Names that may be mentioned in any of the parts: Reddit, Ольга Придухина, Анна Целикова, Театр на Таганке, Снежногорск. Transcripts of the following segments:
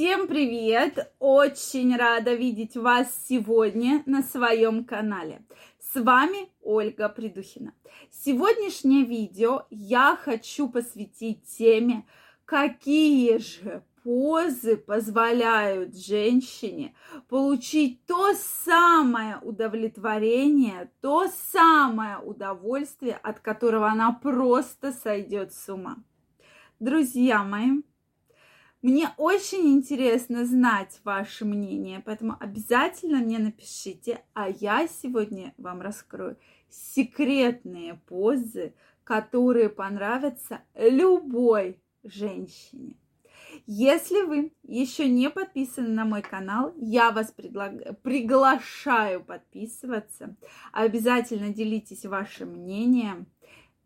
Всем привет! Очень рада видеть вас сегодня на своем канале. С вами Ольга Придухина. Сегодняшнее видео я хочу посвятить теме, какие же позы позволяют женщине получить то самое удовлетворение, то самое удовольствие, от которого она просто сойдет с ума. Друзья мои, мне очень интересно знать ваше мнение, поэтому обязательно мне напишите, а я сегодня вам раскрою секретные позы, которые понравятся любой женщине. Если вы еще не подписаны на мой канал, я вас приглашаю подписываться. Обязательно делитесь вашим мнением.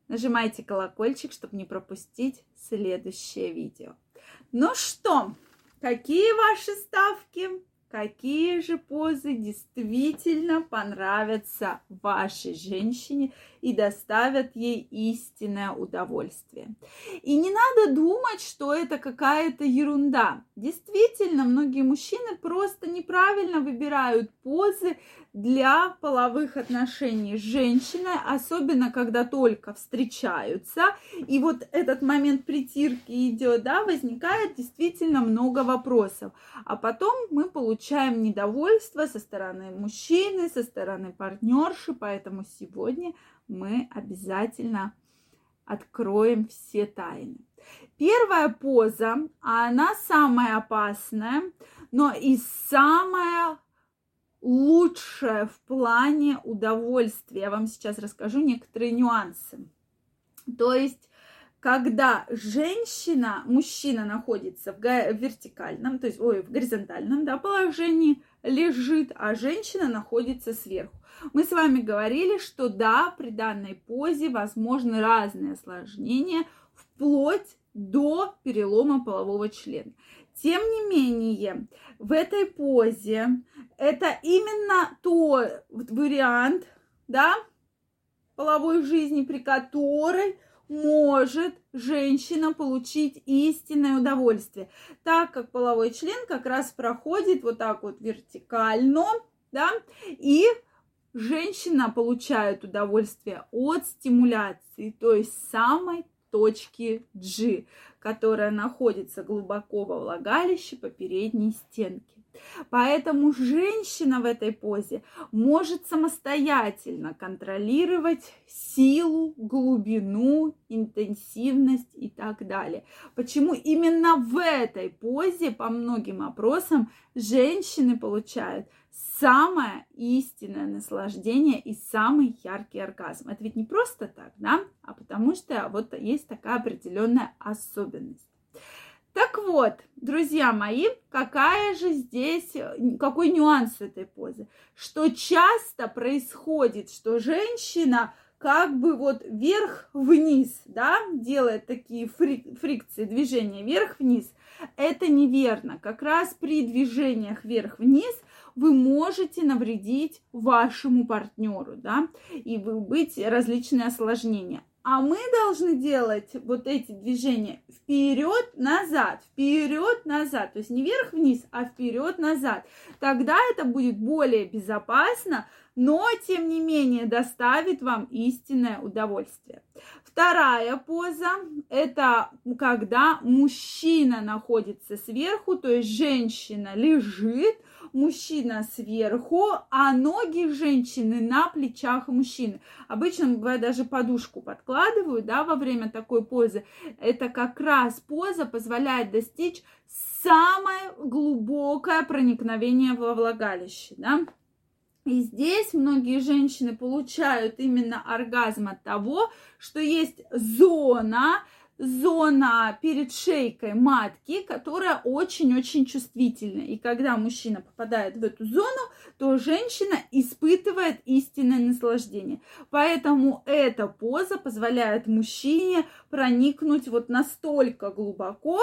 Нажимайте колокольчик, чтобы не пропустить следующее видео. Ну что, какие ваши ставки? Какие же позы действительно понравятся вашей женщине и доставят ей истинное удовольствие? И не надо думать, что это какая-то ерунда. Действительно, многие мужчины просто неправильно выбирают позы для половых отношений с женщиной, особенно когда только встречаются. И вот этот момент притирки идет, да, возникает действительно много вопросов. А потом мы получаем недовольство со стороны мужчины, со стороны партнерши, поэтому сегодня мы обязательно откроем все тайны. Первая поза, она самая опасная, но и самая лучшая в плане удовольствия. Я вам сейчас расскажу некоторые нюансы. То есть когда мужчина находится в горизонтальном, да, положении, лежит, а женщина находится сверху. Мы с вами говорили, что да, при данной позе возможны разные осложнения, вплоть до перелома полового члена. Тем не менее, в этой позе это именно тот вариант, да, половой жизни, при которой может женщина получить истинное удовольствие, так как половой член как раз проходит вот так вот вертикально, да, и женщина получает удовольствие от стимуляции, то есть самой точки G, которая находится глубоко во влагалище по передней стенке. Поэтому женщина в этой позе может самостоятельно контролировать силу, глубину, интенсивность и так далее. Почему именно в этой позе, по многим опросам, женщины получают самое истинное наслаждение и самый яркий оргазм. Это ведь не просто так, да? А потому что вот есть такая определенная особенность. Так вот, друзья мои, какой нюанс этой позы? Что часто происходит, что женщина как бы вот вверх-вниз, да, делает такие фрикции, движения вверх-вниз. Это неверно. Как раз при движениях вверх-вниз вы можете навредить вашему партнеру, да, и быть различные осложнения. А мы должны делать вот эти движения вперед-назад, то есть не вверх-вниз, а вперед-назад. Тогда это будет более безопасно, но тем не менее доставит вам истинное удовольствие. Вторая поза – это когда мужчина находится сверху, то есть женщина лежит, мужчина сверху, а ноги женщины на плечах мужчины. Обычно, бывает, даже подушку подкладывают, да, во время такой позы. Это как раз поза позволяет достичь самое глубокое проникновение во влагалище, да. И здесь многие женщины получают именно оргазм от того, что есть зона перед шейкой матки, которая очень-очень чувствительная. И когда мужчина попадает в эту зону, то женщина испытывает истинное наслаждение. Поэтому эта поза позволяет мужчине проникнуть вот настолько глубоко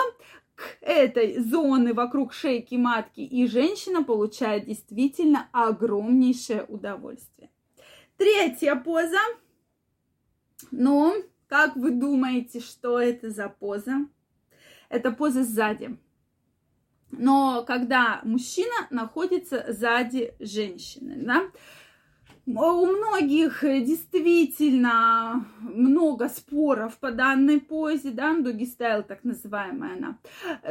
к этой зоне вокруг шейки матки, и женщина получает действительно огромнейшее удовольствие. Третья поза. Как вы думаете, что это за поза? Это поза сзади. Но когда мужчина находится сзади женщины, да, у многих действительно много споров по данной позе, да, дуги-стайл так называемая она.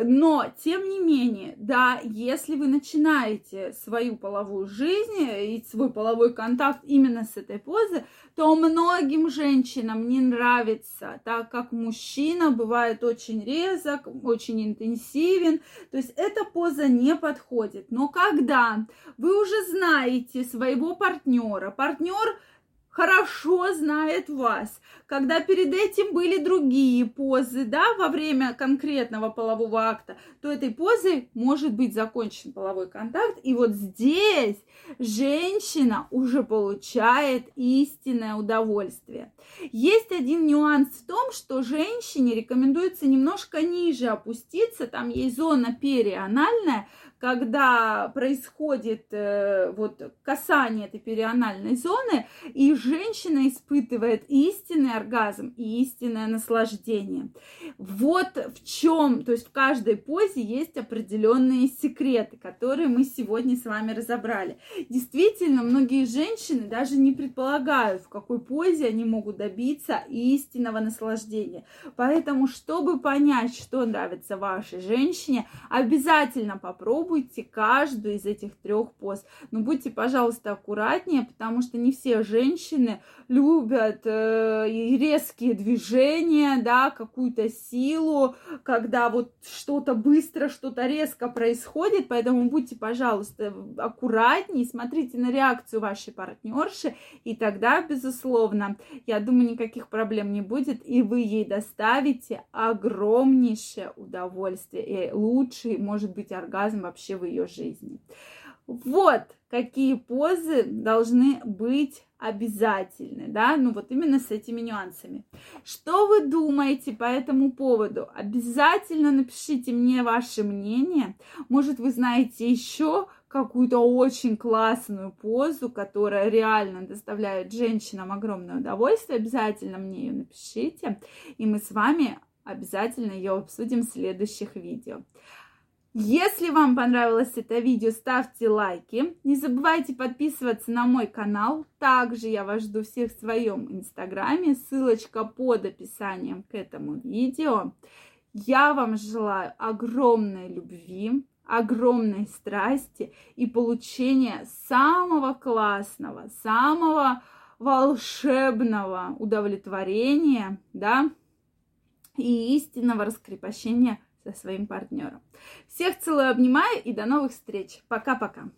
Но, тем не менее, да, если вы начинаете свою половую жизнь и свой половой контакт именно с этой позы, то многим женщинам не нравится, так как мужчина бывает очень резок, очень интенсивен, то есть эта поза не подходит. Но когда вы уже знаете своего партнера, партнер хорошо знает вас. Когда перед этим были другие позы, да, во время конкретного полового акта, то этой позой может быть закончен половой контакт. И вот здесь женщина уже получает истинное удовольствие. Есть один нюанс в том, что женщине рекомендуется немножко ниже опуститься. Там есть зона перианальная, когда происходит вот касание этой перианальной зоны, и женщина испытывает истинный оргазм и истинное наслаждение. Вот в чем, то есть в каждой позе есть определенные секреты, которые мы сегодня с вами разобрали. Действительно, многие женщины даже не предполагают, в какой позе они могут добиться истинного наслаждения. Поэтому, чтобы понять, что нравится вашей женщине, обязательно попробуйте каждую из этих трех поз. Но будьте, пожалуйста, аккуратнее, потому что не все женщины любят резкие движения, да, какую-то силу, когда вот что-то быстро, что-то резко происходит. Поэтому будьте, пожалуйста, аккуратнее, смотрите на реакцию вашей партнерши, и тогда, безусловно, я думаю, никаких проблем не будет, и вы ей доставите огромнейшее удовольствие и лучший, может быть, оргазм вообще в ее жизни. Вот какие позы должны быть обязательны, да, ну вот именно с этими нюансами. Что вы думаете по этому поводу? Обязательно напишите мне ваше мнение. Может, вы знаете еще какую-то очень классную позу, которая реально доставляет женщинам огромное удовольствие. Обязательно мне ее напишите, и мы с вами обязательно ее обсудим в следующих видео. Если вам понравилось это видео, ставьте лайки. Не забывайте подписываться на мой канал. Также я вас жду всех в своем инстаграме. Ссылочка под описанием к этому видео. Я вам желаю огромной любви, огромной страсти и получения самого классного, самого волшебного удовлетворения, да, и истинного раскрепощения со своим партнером. Всех целую, обнимаю и до новых встреч. Пока-пока.